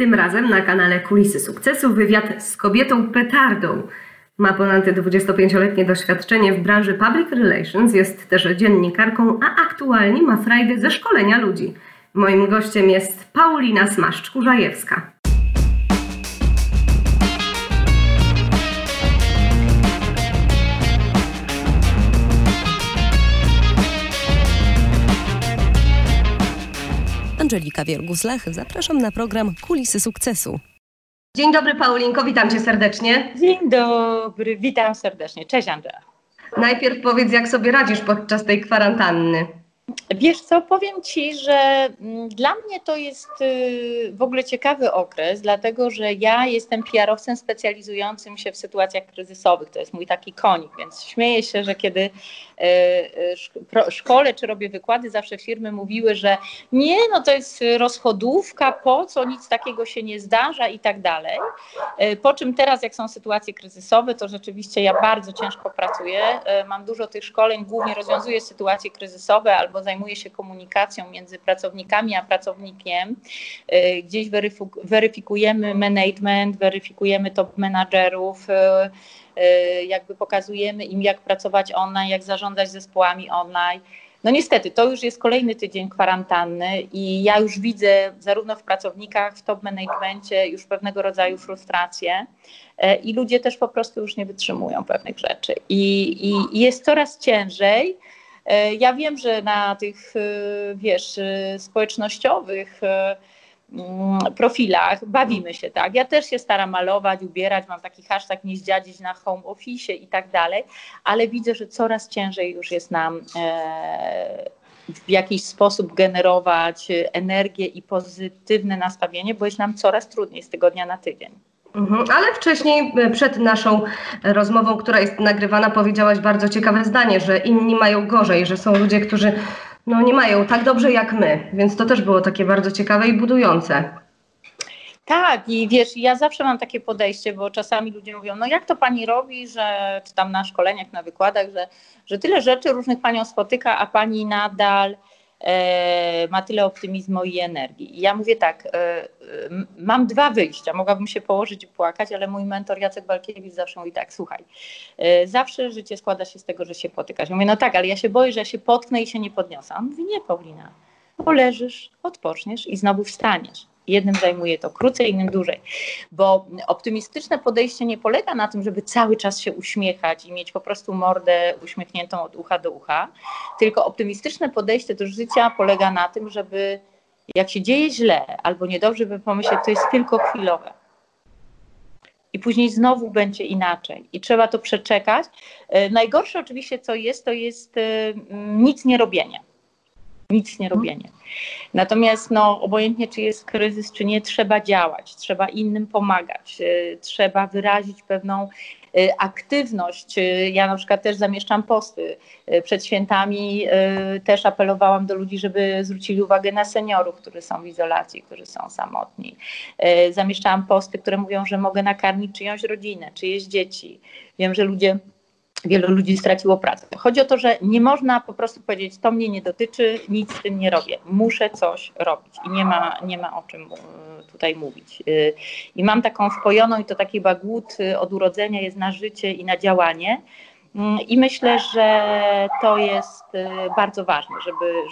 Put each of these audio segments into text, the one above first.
Tym razem na kanale Kulisy Sukcesu wywiad z kobietą petardą. Ma ponad 25-letnie doświadczenie w branży public relations, jest też dziennikarką, a aktualnie ma frajdę ze szkolenia ludzi. Moim gościem jest Paulina Smaszcz-Kurzajewska. Angelika Wielgus-Lach, zapraszam na program Kulisy Sukcesu. Dzień dobry, Paulinko, witam Cię serdecznie. Dzień dobry, witam serdecznie. Cześć, Andrea. Najpierw powiedz, jak sobie radzisz podczas tej kwarantanny. Wiesz co, powiem Ci, że dla mnie to jest w ogóle ciekawy okres, dlatego że ja jestem PR-owcem specjalizującym się w sytuacjach kryzysowych. To jest mój taki konik, więc śmieję się, że kiedy szkole czy robię wykłady, zawsze firmy mówiły, że nie, no to jest rozchodówka, po co, nic takiego się nie zdarza i tak dalej. Po czym teraz, jak są sytuacje kryzysowe, to rzeczywiście ja bardzo ciężko pracuję. Mam dużo tych szkoleń, głównie rozwiązuję sytuacje kryzysowe albo zajmuje się komunikacją między pracownikami a pracownikiem. Gdzieś weryfikujemy management, weryfikujemy top menadżerów, jakby pokazujemy im, jak pracować online, jak zarządzać zespołami online. No niestety, to już jest kolejny tydzień kwarantanny i ja już widzę zarówno w pracownikach, w top managemencie już pewnego rodzaju frustrację i ludzie też po prostu już nie wytrzymują pewnych rzeczy. I jest coraz ciężej. Ja wiem, że na tych, wiesz, społecznościowych profilach bawimy się, tak? Ja też się staram malować, ubierać, mam taki hashtag nie zdziadzić na home office i tak dalej, ale widzę, że coraz ciężej już jest nam w jakiś sposób generować energię i pozytywne nastawienie, bo jest nam coraz trudniej z tygodnia na tydzień. Ale wcześniej, przed naszą rozmową, która jest nagrywana, powiedziałaś bardzo ciekawe zdanie, że inni mają gorzej, że są ludzie, którzy no, nie mają tak dobrze jak my, więc to też było takie bardzo ciekawe i budujące. Tak, i wiesz, ja zawsze mam takie podejście, bo czasami ludzie mówią, no jak to pani robi, że czy tam na szkoleniach, na wykładach, że tyle rzeczy różnych panią spotyka, a pani nadal ma tyle optymizmu i energii. I ja mówię tak, mam dwa wyjścia, mogłabym się położyć i płakać, ale mój mentor Jacek Balkiewicz zawsze mówi tak, słuchaj, zawsze życie składa się z tego, że się potykasz. Ja mówię, no tak, ale ja się boję, że ja się potknę i się nie podniosę. A on mówi, nie, Paulina, poleżysz, odpoczniesz i znowu wstaniesz. Jednym zajmuje to krócej, innym dłużej, bo optymistyczne podejście nie polega na tym, żeby cały czas się uśmiechać i mieć po prostu mordę uśmiechniętą od ucha do ucha, tylko optymistyczne podejście do życia polega na tym, żeby jak się dzieje źle albo niedobrze, by pomyśleć, to jest tylko chwilowe. I później znowu będzie inaczej i trzeba to przeczekać. Najgorsze oczywiście co jest, to jest nic nie robienie. Nic nie robienie. Natomiast no, obojętnie czy jest kryzys, czy nie, trzeba działać, trzeba innym pomagać, trzeba wyrazić pewną aktywność. Ja na przykład też zamieszczam posty. Przed świętami też apelowałam do ludzi, żeby zwrócili uwagę na seniorów, którzy są w izolacji, którzy są samotni. Zamieszczałam posty, które mówią, że mogę nakarmić czyjąś rodzinę, czyjeś dzieci. Wiem, że wielu ludzi straciło pracę. Chodzi o to, że nie można po prostu powiedzieć, to mnie nie dotyczy, nic z tym nie robię. Muszę coś robić i nie ma o czym tutaj mówić. I mam taką wpojoną i to taki głód od urodzenia jest na życie i na działanie. I myślę, że to jest bardzo ważne,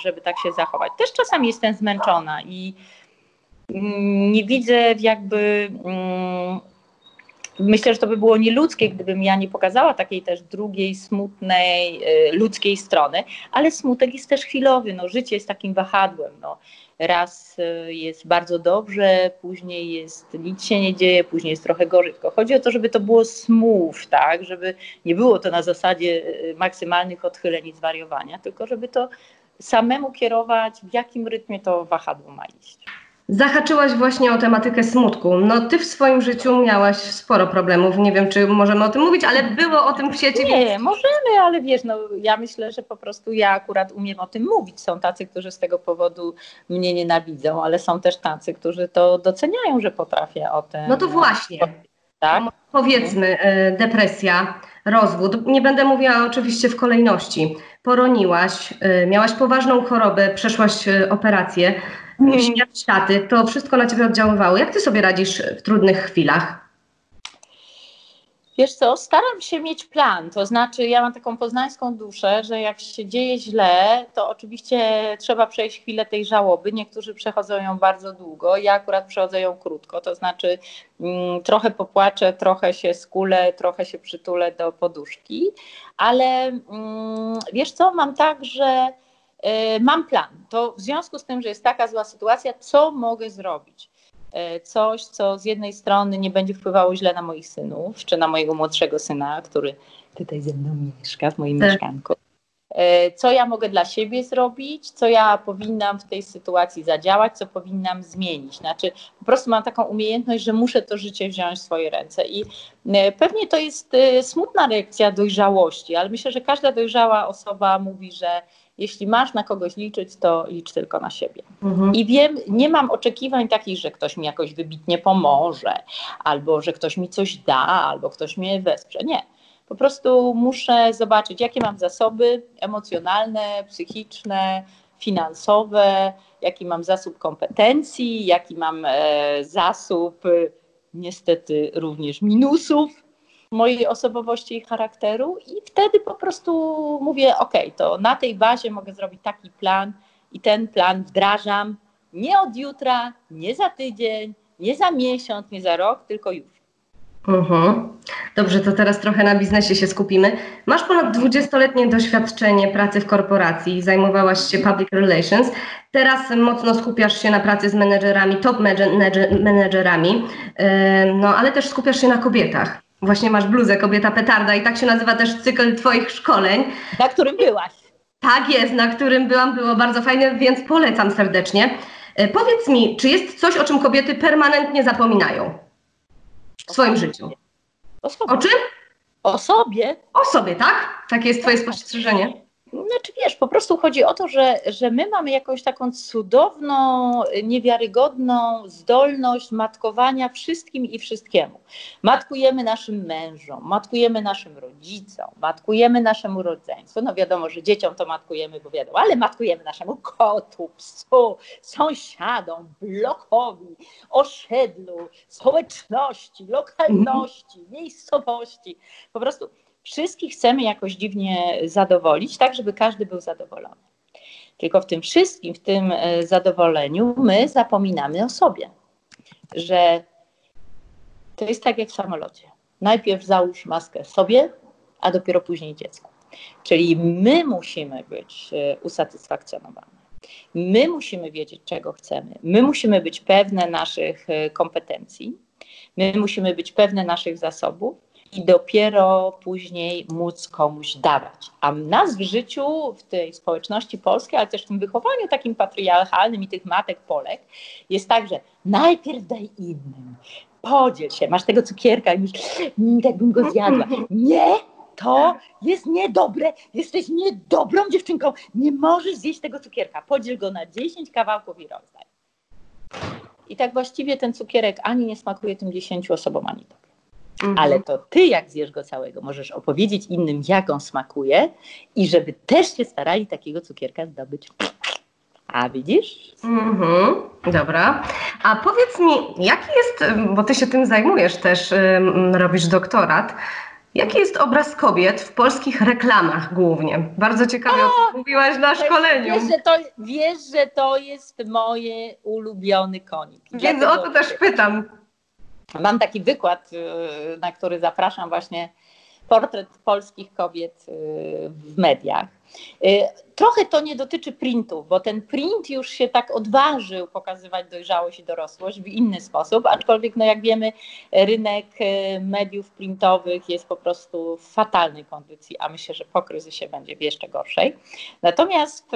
żeby tak się zachować. Też czasami jestem zmęczona i nie widzę jakby... Myślę, że to by było nieludzkie, gdybym ja nie pokazała takiej też drugiej, smutnej, ludzkiej strony, ale smutek jest też chwilowy, no, życie jest takim wahadłem, no. Raz jest bardzo dobrze, później jest nic się nie dzieje, później jest trochę gorzej. Tylko chodzi o to, żeby to było smooth, tak? Żeby nie było to na zasadzie maksymalnych odchyleń i zwariowania, tylko żeby to samemu kierować, w jakim rytmie to wahadło ma iść. Zahaczyłaś właśnie o tematykę smutku. No ty w swoim życiu miałaś sporo problemów, nie wiem czy możemy o tym mówić, ale było o tym w sieci. Nie, możemy, ale wiesz, no ja myślę, że po prostu ja akurat umiem o tym mówić. Są tacy, którzy z tego powodu mnie nienawidzą, ale są też tacy, którzy to doceniają, że potrafię o tym. No to właśnie. Tak? Powiedzmy, depresja, rozwód. Nie będę mówiła oczywiście w kolejności. Poroniłaś, miałaś poważną chorobę, przeszłaś operację. świat, szaty, to wszystko na ciebie oddziaływało. Jak ty sobie radzisz w trudnych chwilach? Wiesz co, staram się mieć plan, to znaczy ja mam taką poznańską duszę, że jak się dzieje źle, to oczywiście trzeba przejść chwilę tej żałoby, niektórzy przechodzą ją bardzo długo, ja akurat przechodzę ją krótko, to znaczy trochę popłaczę, trochę się skulę, trochę się przytulę do poduszki, ale wiesz co, mam tak, że mam plan, to w związku z tym, że jest taka zła sytuacja, co mogę zrobić? Coś, co z jednej strony nie będzie wpływało źle na moich synów, czy na mojego młodszego syna, który tutaj ze mną mieszka, z moim mieszkanką. Co ja mogę dla siebie zrobić, co ja powinnam w tej sytuacji zadziałać, co powinnam zmienić. Znaczy po prostu mam taką umiejętność, że muszę to życie wziąć w swoje ręce i pewnie to jest smutna reakcja dojrzałości, ale myślę, że każda dojrzała osoba mówi, że jeśli masz na kogoś liczyć, to licz tylko na siebie. Mhm. I wiem, nie mam oczekiwań takich, że ktoś mi jakoś wybitnie pomoże, albo że ktoś mi coś da, albo ktoś mnie wesprze. Nie. Po prostu muszę zobaczyć, jakie mam zasoby emocjonalne, psychiczne, finansowe, jaki mam zasób kompetencji, jaki mam zasób niestety również minusów mojej osobowości i charakteru i wtedy po prostu mówię, okej, to na tej bazie mogę zrobić taki plan i ten plan wdrażam nie od jutra, nie za tydzień, nie za miesiąc, nie za rok, tylko już. Dobrze, to teraz trochę na biznesie się skupimy. Masz ponad 20-letnie doświadczenie pracy w korporacji, zajmowałaś się public relations, teraz mocno skupiasz się na pracy z menedżerami, top menedżerami, no ale też skupiasz się na kobietach. Właśnie masz bluzę Kobieta Petarda i tak się nazywa też cykl twoich szkoleń. Na którym byłaś. Tak jest, na którym byłam, było bardzo fajne, więc polecam serdecznie. Powiedz mi, czy jest coś, o czym kobiety permanentnie zapominają w swoim życiu? O czym? O sobie. O sobie, tak? Takie jest twoje spostrzeżenie. Znaczy wiesz, po prostu chodzi o to, że my mamy jakąś taką cudowną, niewiarygodną zdolność matkowania wszystkim i wszystkiemu. Matkujemy naszym mężom, matkujemy naszym rodzicom, matkujemy naszemu rodzeństwu. No wiadomo, że dzieciom to matkujemy, bo wiadomo, ale matkujemy naszemu kotu, psu, sąsiadom, blokowi, osiedlu, społeczności, lokalności, miejscowości. Po prostu wszystkich chcemy jakoś dziwnie zadowolić, tak żeby każdy był zadowolony. Tylko w tym wszystkim, w tym zadowoleniu my zapominamy o sobie. Że to jest tak jak w samolocie. Najpierw załóż maskę sobie, a dopiero później dziecku. Czyli my musimy być usatysfakcjonowani. My musimy wiedzieć, czego chcemy. My musimy być pewne naszych kompetencji. My musimy być pewne naszych zasobów. I dopiero później móc komuś dawać. A nas w życiu, w tej społeczności polskiej, ale też w tym wychowaniu takim patriarchalnym i tych matek Polek, jest tak, że najpierw daj innym, podziel się, masz tego cukierka i myślisz, tak bym go zjadła. Nie, to jest niedobre, jesteś niedobrą dziewczynką, nie możesz zjeść tego cukierka, podziel go na 10 kawałków i rozdaj. I tak właściwie ten cukierek ani nie smakuje tym 10 osobom, ani tak. Ale to ty, jak zjesz go całego, możesz opowiedzieć innym, jak on smakuje i żeby też się starali takiego cukierka zdobyć. A widzisz? Dobra. A powiedz mi, jaki jest, bo ty się tym zajmujesz też, robisz doktorat, jaki jest obraz kobiet w polskich reklamach głównie? Bardzo ciekawie o tym mówiłaś na szkoleniu. Wiesz, że to jest moje ulubiony konik. Więc o to też pytam. Mam taki wykład, na który zapraszam, właśnie portret polskich kobiet w mediach. Trochę to nie dotyczy printów, bo ten print już się tak odważył pokazywać dojrzałość i dorosłość w inny sposób, aczkolwiek no jak wiemy rynek mediów printowych jest po prostu w fatalnej kondycji, a myślę, że po kryzysie będzie w jeszcze gorszej. Natomiast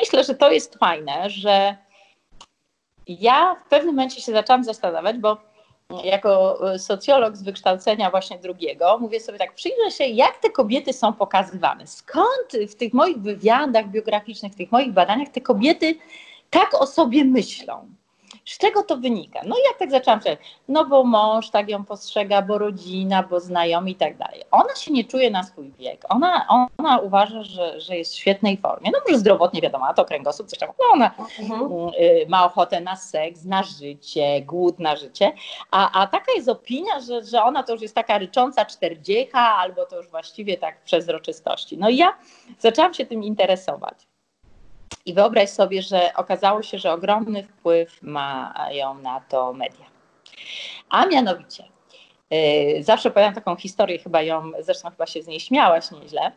myślę, że to jest fajne, że ja w pewnym momencie się zaczęłam zastanawiać, bo jako socjolog z wykształcenia właśnie drugiego, mówię sobie tak, przyjrzę się, jak te kobiety są pokazywane. Skąd w tych moich wywiadach biograficznych, w tych moich badaniach te kobiety tak o sobie myślą? Z czego to wynika? No ja tak zaczęłam czytać, no bo mąż tak ją postrzega, bo rodzina, bo znajomi i tak dalej. Ona się nie czuje na swój wiek. Ona uważa, że jest w świetnej formie. No może zdrowotnie wiadomo, a to kręgosłup, coś tam. No ona ma ochotę na seks, na życie, głód na życie. A taka jest opinia, że ona to już jest taka rycząca czterdziecha, albo to już właściwie tak przezroczystości. No i ja zaczęłam się tym interesować. I wyobraź sobie, że okazało się, że ogromny wpływ mają na to media. A mianowicie, zawsze opowiadam taką historię, chyba ją, zresztą chyba się z niej śmiałaś nieźle.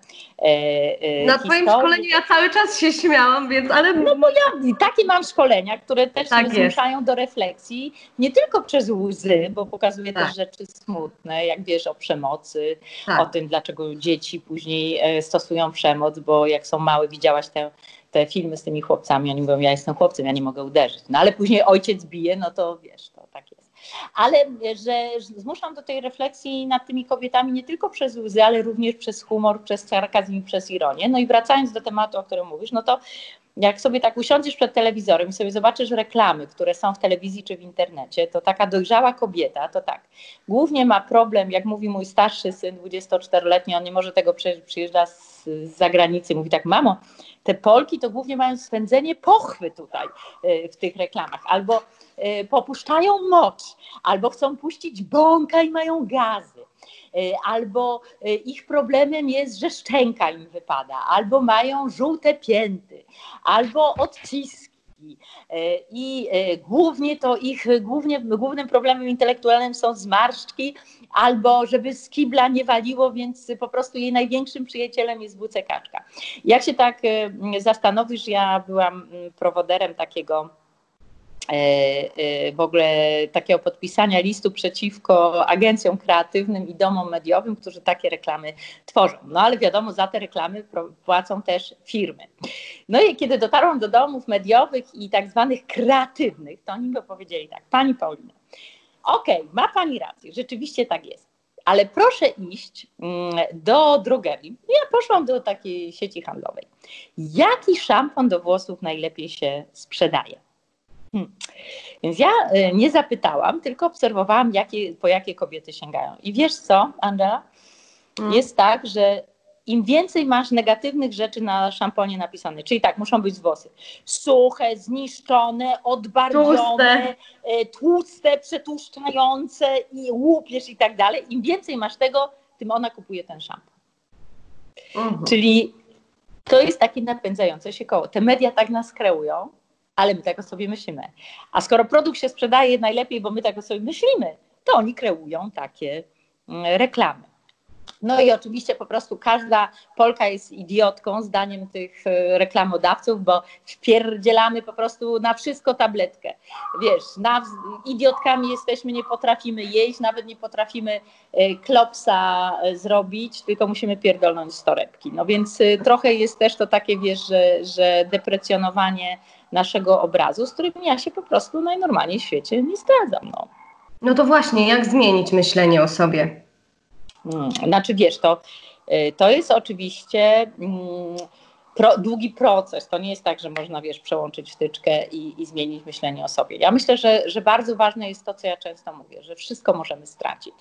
Na twoim szkoleniu ja cały czas się śmiałam, więc ale... No bo ja takie mam szkolenia, które też tak mnie zmuszają do refleksji, nie tylko przez łzy, bo pokazuje też rzeczy smutne, jak wiesz, o przemocy, o tym, dlaczego dzieci później stosują przemoc, bo jak są małe, widziałaś te filmy z tymi chłopcami, oni mówią, ja jestem chłopcem, ja nie mogę uderzyć. No ale później ojciec bije, no to wiesz, to tak jest. Ale że zmuszam do tej refleksji nad tymi kobietami nie tylko przez łzy, ale również przez humor, przez sarkazm i przez ironię. No i wracając do tematu, o którym mówisz, no to jak sobie tak usiądziesz przed telewizorem i sobie zobaczysz reklamy, które są w telewizji czy w internecie, to taka dojrzała kobieta, to tak, głównie ma problem, jak mówi mój starszy syn, 24-letni, on nie może tego przeżyć, przyjeżdża z zagranicy, mówi tak, mamo, te Polki to głównie mają swędzenie pochwy tutaj w tych reklamach, albo popuszczają mocz, albo chcą puścić bąka i mają gazy, albo ich problemem jest, że szczęka im wypada, albo mają żółte pięty, albo odciski. I głównie to głównym problemem intelektualnym są zmarszczki, albo żeby z kibla nie waliło, więc po prostu jej największym przyjacielem jest WCK-czka. Jak się tak zastanowisz, ja byłam prowoderem takiego w ogóle takiego podpisania listu przeciwko agencjom kreatywnym i domom mediowym, którzy takie reklamy tworzą. No ale wiadomo, za te reklamy płacą też firmy. No i kiedy dotarłam do domów mediowych i tak zwanych kreatywnych, to oni mi powiedzieli tak, pani Paulina, okej, ma pani rację, rzeczywiście tak jest, ale proszę iść do drogerii. Ja poszłam do takiej sieci handlowej. Jaki szampon do włosów najlepiej się sprzedaje? Więc ja nie zapytałam, tylko obserwowałam, po jakie kobiety sięgają. I wiesz co, Angela? Jest tak, że im więcej masz negatywnych rzeczy na szamponie napisane, czyli tak, muszą być włosy suche, zniszczone, odbarwione, tłuste, przetłuszczające i łupiesz i tak dalej. Im więcej masz tego, tym ona kupuje ten szampon. Czyli to jest takie napędzające się koło. Te media tak nas kreują, ale my tak o sobie myślimy. A skoro produkt się sprzedaje najlepiej, bo my tak o sobie myślimy, to oni kreują takie reklamy. No i oczywiście po prostu każda Polka jest idiotką zdaniem tych reklamodawców, bo wpierdzielamy po prostu na wszystko tabletkę. Wiesz, idiotkami jesteśmy, nie potrafimy jeść, nawet nie potrafimy klopsa zrobić, tylko musimy pierdolnąć z torebki. No więc trochę jest też to takie, wiesz, że deprecjonowanie naszego obrazu, z którym ja się po prostu najnormalniej w świecie nie zgadzam. No to właśnie, jak zmienić myślenie o sobie? Znaczy wiesz, to jest oczywiście długi proces, to nie jest tak, że można wiesz, przełączyć wtyczkę i zmienić myślenie o sobie. Ja myślę, że bardzo ważne jest to, co ja często mówię, że wszystko możemy stracić,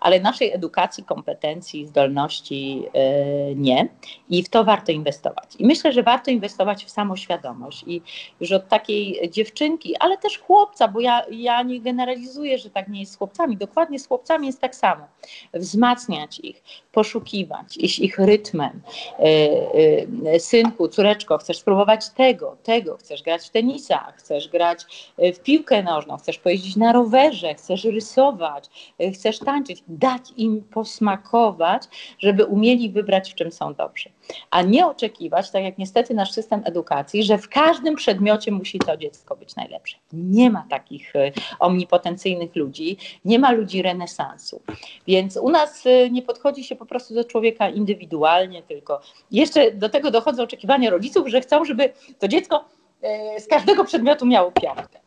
ale naszej edukacji, kompetencji, zdolności nie i w to warto inwestować. I myślę, że warto inwestować w samoświadomość i już od takiej dziewczynki, ale też chłopca, bo ja nie generalizuję, że tak nie jest z chłopcami, dokładnie z chłopcami jest tak samo. Wzmacniać ich, poszukiwać, iść ich rytmem, synku, córeczko, chcesz spróbować tego, chcesz grać w tenisa, chcesz grać w piłkę nożną, chcesz pojeździć na rowerze, chcesz rysować, chcesz tańczyć, dać im posmakować, żeby umieli wybrać, w czym są dobrzy. A nie oczekiwać, tak jak niestety nasz system edukacji, że w każdym przedmiocie musi to dziecko być najlepsze. Nie ma takich omnipotencyjnych ludzi, nie ma ludzi renesansu. Więc u nas nie podchodzi się po prostu do człowieka indywidualnie, tylko jeszcze do tego dochodzą oczekiwania rodziców, że chcą, żeby to dziecko z każdego przedmiotu miało piątkę.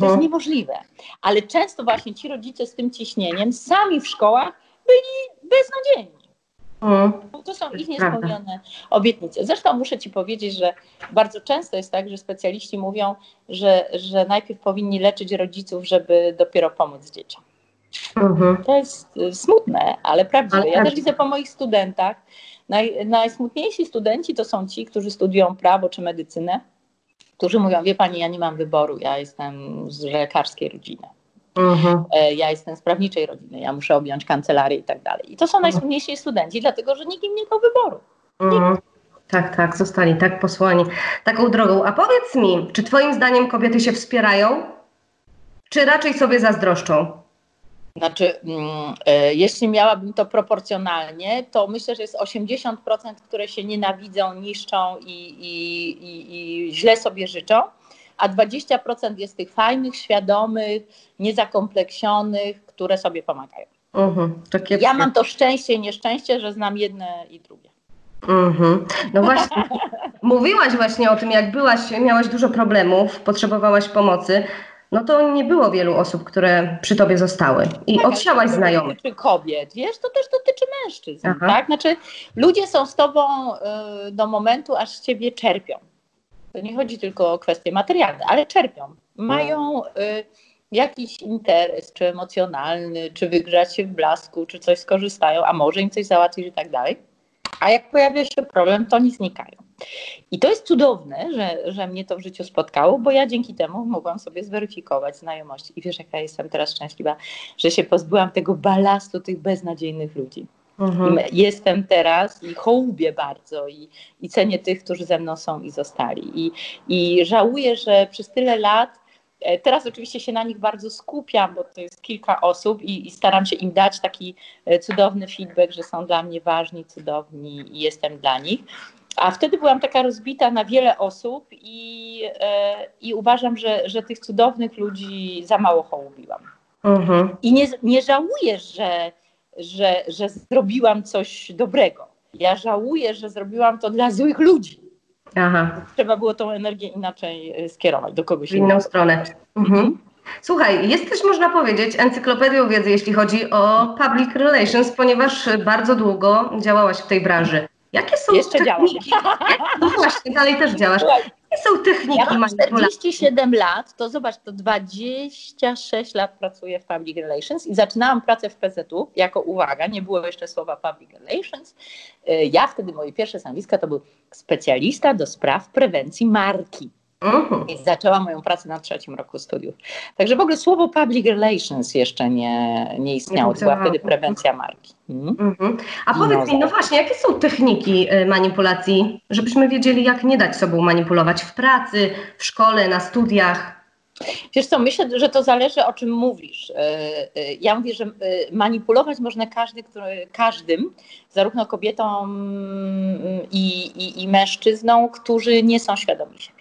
To jest niemożliwe. Ale często właśnie ci rodzice z tym ciśnieniem sami w szkołach byli beznadziejni. To są ich niespełnione obietnice. Zresztą muszę Ci powiedzieć, że bardzo często jest tak, że specjaliści mówią, że najpierw powinni leczyć rodziców, żeby dopiero pomóc dzieciom. To jest smutne, ale prawdziwe. Ja też widzę po moich studentach. Najsmutniejsi studenci to są ci, którzy studiują prawo czy medycynę, którzy mówią: wie Pani, ja nie mam wyboru, ja jestem z lekarskiej rodziny. Ja jestem z prawniczej rodziny, ja muszę objąć kancelarię i tak dalej. I to są najsłynniejsi studenci, dlatego że nikt im nie dał wyboru. Tak, tak, zostali tak posłani taką drogą. A powiedz mi, czy Twoim zdaniem kobiety się wspierają, czy raczej sobie zazdroszczą? Znaczy, jeśli miałabym to proporcjonalnie, to myślę, że jest 80%, które się nienawidzą, niszczą i źle sobie życzą. A 20% jest tych fajnych, świadomych, niezakompleksionych, które sobie pomagają. Ja mam to szczęście i nieszczęście, że znam jedne i drugie. No właśnie, mówiłaś właśnie o tym, jak miałaś dużo problemów, potrzebowałaś pomocy. No to nie było wielu osób, które przy tobie zostały i tak, odsiałaś znajomych. To dotyczy kobiet, wiesz, to też dotyczy mężczyzn, tak? Znaczy, ludzie są z tobą do momentu, aż z ciebie czerpią. To nie chodzi tylko o kwestie materialne, ale czerpią. Mają jakiś interes, czy emocjonalny, czy wygrzać się w blasku, czy coś skorzystają, a może im coś załatwić i tak dalej. A jak pojawia się problem, to oni znikają. I to jest cudowne, że mnie to w życiu spotkało, bo ja dzięki temu mogłam sobie zweryfikować znajomości. I wiesz, jak ja jestem teraz szczęśliwa, że się pozbyłam tego balastu tych beznadziejnych ludzi. Jestem teraz i hołubię bardzo i cenię tych, którzy ze mną są i zostali. I żałuję, że przez tyle lat, teraz oczywiście się na nich bardzo skupiam, bo to jest kilka osób i staram się im dać taki cudowny feedback, że są dla mnie ważni, cudowni i jestem dla nich. A wtedy byłam taka rozbita na wiele osób i uważam, że tych cudownych ludzi za mało hołubiłam. I nie żałuję, że zrobiłam coś dobrego. Ja żałuję, że zrobiłam to dla złych ludzi. Trzeba było tą energię inaczej skierować do kogoś innego. W inną stronę. Słuchaj, jest też, można powiedzieć, encyklopedią wiedzy, jeśli chodzi o public relations, ponieważ bardzo długo działałaś w tej branży. Jakie są techniki? No właśnie, dalej też działasz. Jakie są techniki? Ja mam 47 lat, to zobacz, to 26 lat pracuję w public relations i zaczynałam pracę w PZU jako, uwaga, nie było jeszcze słowa public relations. Ja wtedy, moje pierwsze stanowiska to był specjalista do spraw prewencji marki. I zaczęłam moją pracę na 3. roku studiów. Także w ogóle słowo public relations jeszcze nie istniało. To była wtedy prewencja marki. A powiedz mi, no właśnie, jakie są techniki manipulacji, żebyśmy wiedzieli, jak nie dać sobą manipulować w pracy, w szkole, na studiach? Wiesz co, myślę, że to zależy, o czym mówisz. Ja mówię, że manipulować można każdym, zarówno kobietom i mężczyznom, którzy nie są świadomi siebie.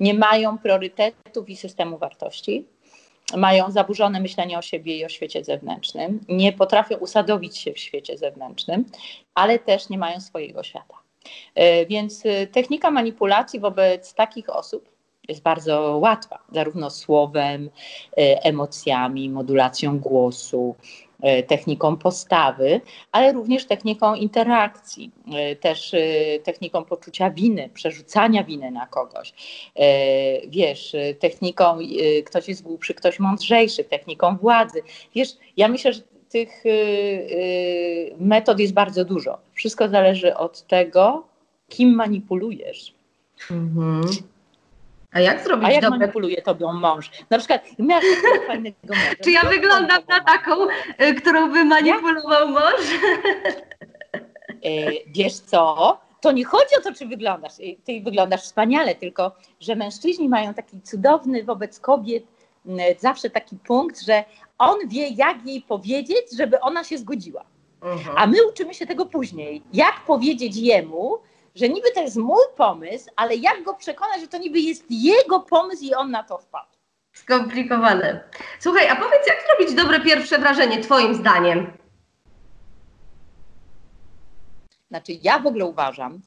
Nie mają priorytetów i systemu wartości, mają zaburzone myślenie o siebie i o świecie zewnętrznym, nie potrafią usadowić się w świecie zewnętrznym, ale też nie mają swojego świata. Więc technika manipulacji wobec takich osób jest bardzo łatwa, zarówno słowem, emocjami, modulacją głosu, techniką postawy, ale również techniką interakcji, też techniką poczucia winy, przerzucania winy na kogoś. Wiesz, techniką ktoś jest głupszy, ktoś mądrzejszy, techniką władzy. Wiesz, ja myślę, że tych metod jest bardzo dużo. Wszystko zależy od tego, kim manipulujesz. A jak zrobić manipuluje tobą mąż? Na przykład miałam takiego fajnego męża. Czy ja wyglądam na taką, którą by manipulował mąż? Wiesz co? To nie chodzi o to, czy wyglądasz. Ty wyglądasz wspaniale, tylko że mężczyźni mają taki cudowny wobec kobiet zawsze taki punkt, że on wie, jak jej powiedzieć, żeby ona się zgodziła. A my uczymy się tego później. Jak powiedzieć jemu, że niby to jest mój pomysł, ale jak go przekonać, że to niby jest jego pomysł i on na to wpadł. Skomplikowane. Słuchaj, a powiedz, jak zrobić dobre pierwsze wrażenie, twoim zdaniem? Znaczy, ja w ogóle uważam,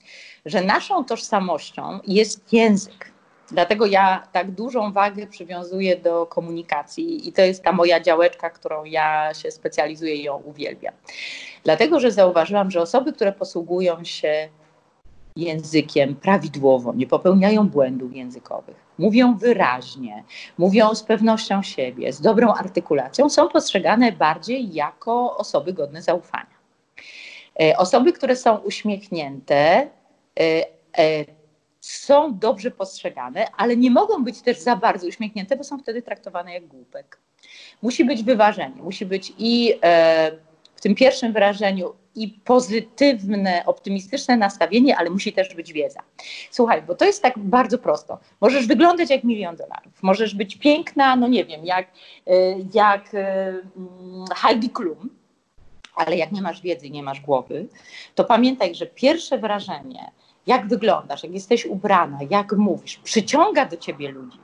że naszą tożsamością jest język. Dlatego ja tak dużą wagę przywiązuję do komunikacji i to jest ta moja działeczka, którą ja się specjalizuję i ją uwielbiam. Dlatego, że zauważyłam, że osoby, które posługują się językiem prawidłowo, nie popełniają błędów językowych, mówią wyraźnie, mówią z pewnością siebie, z dobrą artykulacją, są postrzegane bardziej jako osoby godne zaufania. Osoby, które są uśmiechnięte, są dobrze postrzegane, ale nie mogą być też za bardzo uśmiechnięte, bo są wtedy traktowane jak głupek. Musi być wyważenie, musi być i w tym pierwszym wyrażeniu i pozytywne, optymistyczne nastawienie, ale musi też być wiedza. Słuchaj, bo to jest tak bardzo prosto. Możesz wyglądać jak $1 000 000, możesz być piękna, no nie wiem, jak Heidi Klum, ale jak nie masz wiedzy, nie masz głowy, to pamiętaj, że pierwsze wrażenie, jak wyglądasz, jak jesteś ubrana, jak mówisz, przyciąga do ciebie ludzi.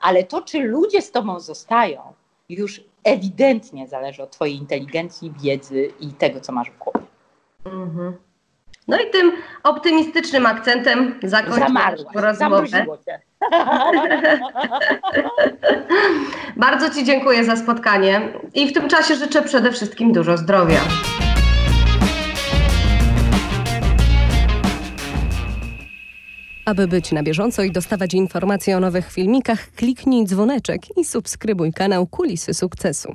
Ale to, czy ludzie z tobą zostają, już ewidentnie zależy od twojej inteligencji, wiedzy i tego, co masz w głowie. Mm-hmm. No i tym optymistycznym akcentem zakończymy rozmowę. Bardzo ci dziękuję za spotkanie i w tym czasie życzę przede wszystkim dużo zdrowia. Aby być na bieżąco i dostawać informacje o nowych filmikach, kliknij dzwoneczek i subskrybuj kanał Kulisy Sukcesu.